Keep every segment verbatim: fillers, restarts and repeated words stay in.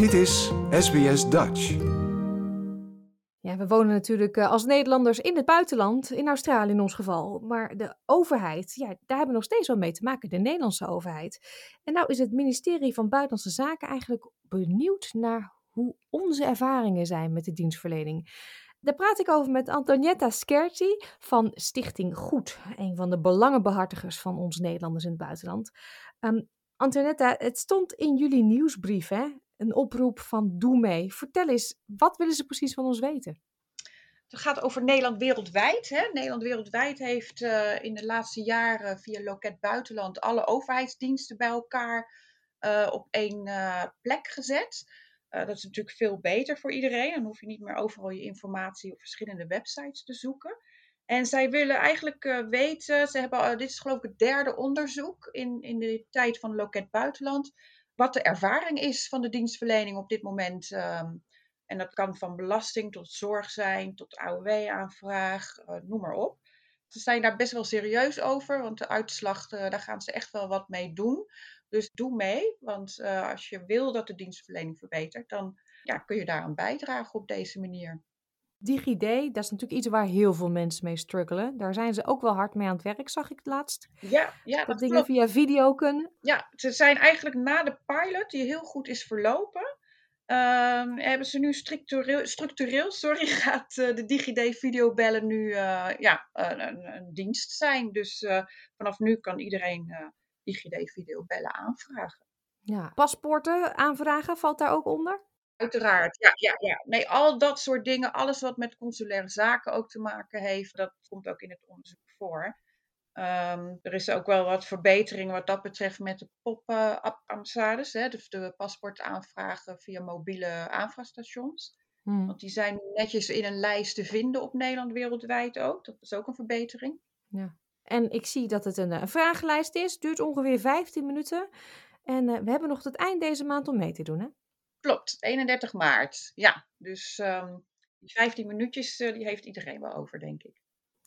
Dit is S B S Dutch. Ja, we wonen natuurlijk als Nederlanders in het buitenland, in Australië in ons geval. Maar de overheid, ja, daar hebben we nog steeds wel mee te maken, de Nederlandse overheid. En nou is het ministerie van Buitenlandse Zaken eigenlijk benieuwd naar hoe onze ervaringen zijn met de dienstverlening. Daar praat ik over met Antonietta Skerti van Stichting Goed, een van de belangenbehartigers van ons Nederlanders in het buitenland. Um, Antonietta, het stond in jullie nieuwsbrief, hè? Een oproep van doe mee. Vertel eens, wat willen ze precies van ons weten? Het gaat over Nederland wereldwijd. Hè? Nederland wereldwijd heeft uh, in de laatste jaren via Loket Buitenland alle overheidsdiensten bij elkaar uh, op één uh, plek gezet. Uh, dat is natuurlijk veel beter voor iedereen. Dan hoef je niet meer overal je informatie op verschillende websites te zoeken. En zij willen eigenlijk uh, weten, ze hebben, uh, dit is geloof ik het derde onderzoek in, in de tijd van Loket Buitenland, wat de ervaring is van de dienstverlening op dit moment. Um, en dat kan van belasting tot zorg zijn, tot A O W-aanvraag, uh, noem maar op. Ze zijn daar best wel serieus over, want de uitslag, uh, daar gaan ze echt wel wat mee doen. Dus doe mee, want uh, als je wil dat de dienstverlening verbetert, dan ja, kun je daaraan bijdragen op deze manier. DigiD, dat is natuurlijk iets waar heel veel mensen mee struggelen. Daar zijn ze ook wel hard mee aan het werk, zag ik het laatst. Ja, ja dat, dat dingen klopt. Via video kunnen. Ja, ze zijn eigenlijk na de pilot, die heel goed is verlopen, uh, hebben ze nu structureel, structureel sorry, gaat uh, de DigiD videobellen nu uh, ja, een, een, een dienst zijn. Dus uh, vanaf nu kan iedereen Uh, DigiD videobellen aanvragen. Ja. Paspoorten aanvragen valt daar ook onder? Uiteraard, ja, ja, ja. Nee, al dat soort dingen, alles wat met consulaire zaken ook te maken heeft, dat komt ook in het onderzoek voor. Um, er is ook wel wat verbetering wat dat betreft met de pop-up-ambassades, hè, dus de paspoortaanvragen via mobiele aanvraagstations. Hmm. Want die zijn netjes in een lijst te vinden op Nederland wereldwijd ook. Dat is ook een verbetering. Ja. En ik zie dat het een, een vragenlijst is. Duurt ongeveer vijftien minuten. En uh, we hebben nog tot eind deze maand om mee te doen, hè? Klopt, eenendertig maart. Ja, dus um, die vijftien minuutjes uh, die heeft iedereen wel over, denk ik.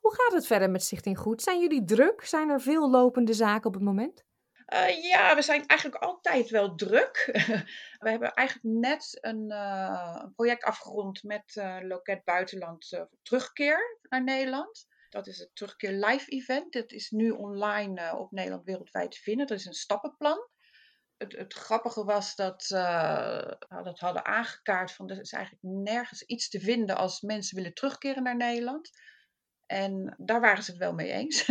Hoe gaat het verder met Stichting Goed? Zijn jullie druk? Zijn er veel lopende zaken op het moment? Uh, ja, we zijn eigenlijk altijd wel druk. We hebben eigenlijk net een uh, project afgerond met uh, Loket Buitenland uh, terugkeer naar Nederland. Dat is het terugkeer live event. Dat is nu online uh, op Nederland wereldwijd te vinden. Dat is een stappenplan. Het, het grappige was dat uh, we dat hadden aangekaart van er is eigenlijk nergens iets te vinden als mensen willen terugkeren naar Nederland. En daar waren ze het wel mee eens.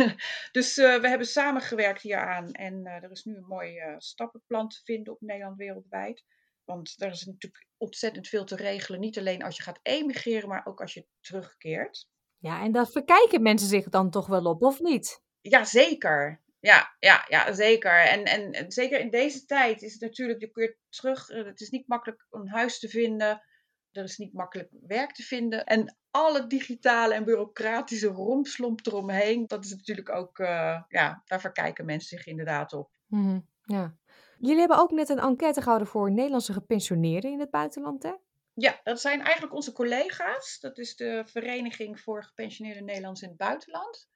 Dus uh, we hebben samengewerkt hieraan. En uh, er is nu een mooi uh, stappenplan te vinden op Nederland wereldwijd. Want er is natuurlijk ontzettend veel te regelen. Niet alleen als je gaat emigreren, maar ook als je terugkeert. Ja, en daar verkijken mensen zich dan toch wel op, of niet? Ja, zeker. Ja, ja, ja zeker. En, en, en zeker in deze tijd is het natuurlijk, je kunt terug, het is niet makkelijk een huis te vinden. Er is niet makkelijk werk te vinden. En alle digitale en bureaucratische rompslomp eromheen, dat is natuurlijk ook, uh, ja, daar verkijken mensen zich inderdaad op. Mm-hmm, ja. Jullie hebben ook net een enquête gehouden voor Nederlandse gepensioneerden in het buitenland, hè? Ja, dat zijn eigenlijk onze collega's. Dat is de Vereniging voor Gepensioneerde Nederlands in het Buitenland.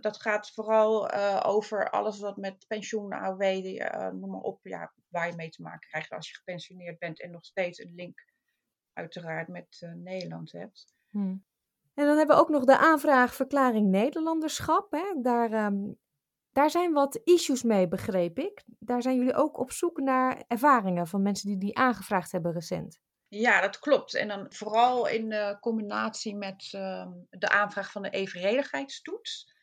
Dat gaat vooral uh, over alles wat met pensioen, A O W, uh, noem maar op, ja, waar je mee te maken krijgt als je gepensioneerd bent en nog steeds een link uiteraard met uh, Nederland hebt. Hmm. En dan hebben we ook nog de aanvraag verklaring Nederlanderschap. Hè? Daar, um, daar zijn wat issues mee, begreep ik. Daar zijn jullie ook op zoek naar ervaringen van mensen die die aangevraagd hebben recent. Ja, dat klopt. En dan vooral in uh, combinatie met uh, de aanvraag van de evenredigheidstoets.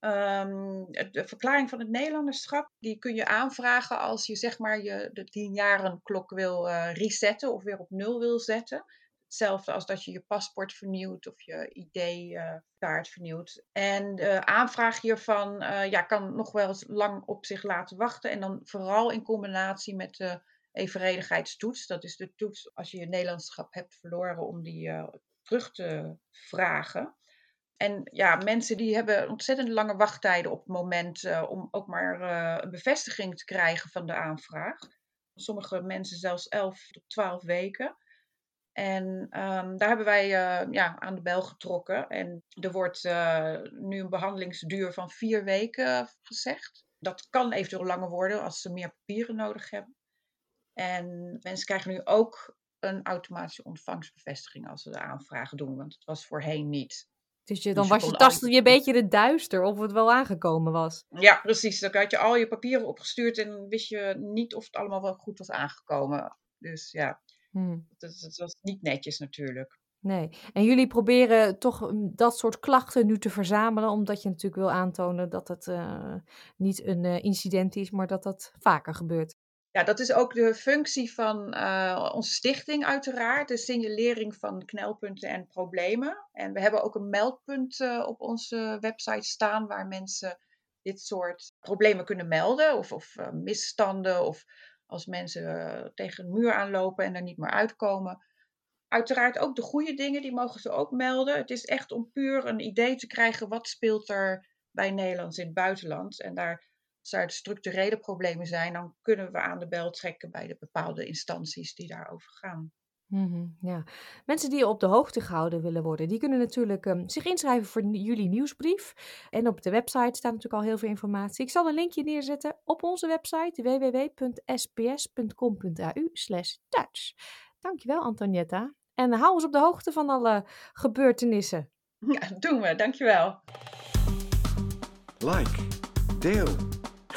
Um, de verklaring van het Nederlanderschap, die kun je aanvragen als je zeg maar je de tienjarenklok wil uh, resetten of weer op nul wil zetten. Hetzelfde als dat je je paspoort vernieuwt of je I D-kaart uh, vernieuwt. En de uh, aanvraag hiervan uh, ja, kan nog wel eens lang op zich laten wachten. En dan vooral in combinatie met de Uh, evenredigheidstoets, dat is de toets als je je Nederlanderschap hebt verloren om die uh, terug te vragen. En ja, mensen die hebben ontzettend lange wachttijden op het moment uh, om ook maar uh, een bevestiging te krijgen van de aanvraag. Sommige mensen zelfs elf tot twaalf weken. En um, daar hebben wij uh, ja, aan de bel getrokken. En er wordt uh, nu een behandelingsduur van vier weken gezegd. Dat kan eventueel langer worden als ze meer papieren nodig hebben. En mensen krijgen nu ook een automatische ontvangstbevestiging als ze de aanvragen doen, want het was voorheen niet. Dus je, dan dus was je tastte je een beetje de duister of het wel aangekomen was. Ja, precies. Dan had je al je papieren opgestuurd en wist je niet of het allemaal wel goed was aangekomen. Dus ja, hmm. dat, dat was niet netjes natuurlijk. Nee, en jullie proberen toch dat soort klachten nu te verzamelen, omdat je natuurlijk wil aantonen dat het uh, niet een uh, incident is, maar dat dat vaker gebeurt. Ja, dat is ook de functie van uh, onze stichting uiteraard. De signalering van knelpunten en problemen. En we hebben ook een meldpunt uh, op onze website staan waar mensen dit soort problemen kunnen melden. Of, of uh, misstanden of als mensen uh, tegen een muur aanlopen en er niet meer uitkomen. Uiteraard ook de goede dingen, die mogen ze ook melden. Het is echt om puur een idee te krijgen wat speelt er bij Nederlands in het buitenland. En daar... Als er structurele problemen zijn, dan kunnen we aan de bel trekken bij de bepaalde instanties die daarover gaan. Mm-hmm, ja. Mensen die op de hoogte gehouden willen worden, die kunnen natuurlijk um, zich inschrijven voor jullie nieuwsbrief. En op de website staat natuurlijk al heel veel informatie. Ik zal een linkje neerzetten op onze website w w w punt s b s punt com punt a u slash Dutch. Dankjewel, Antonietta. En hou ons op de hoogte van alle gebeurtenissen. Ja, doen we. Dankjewel. Like, deel.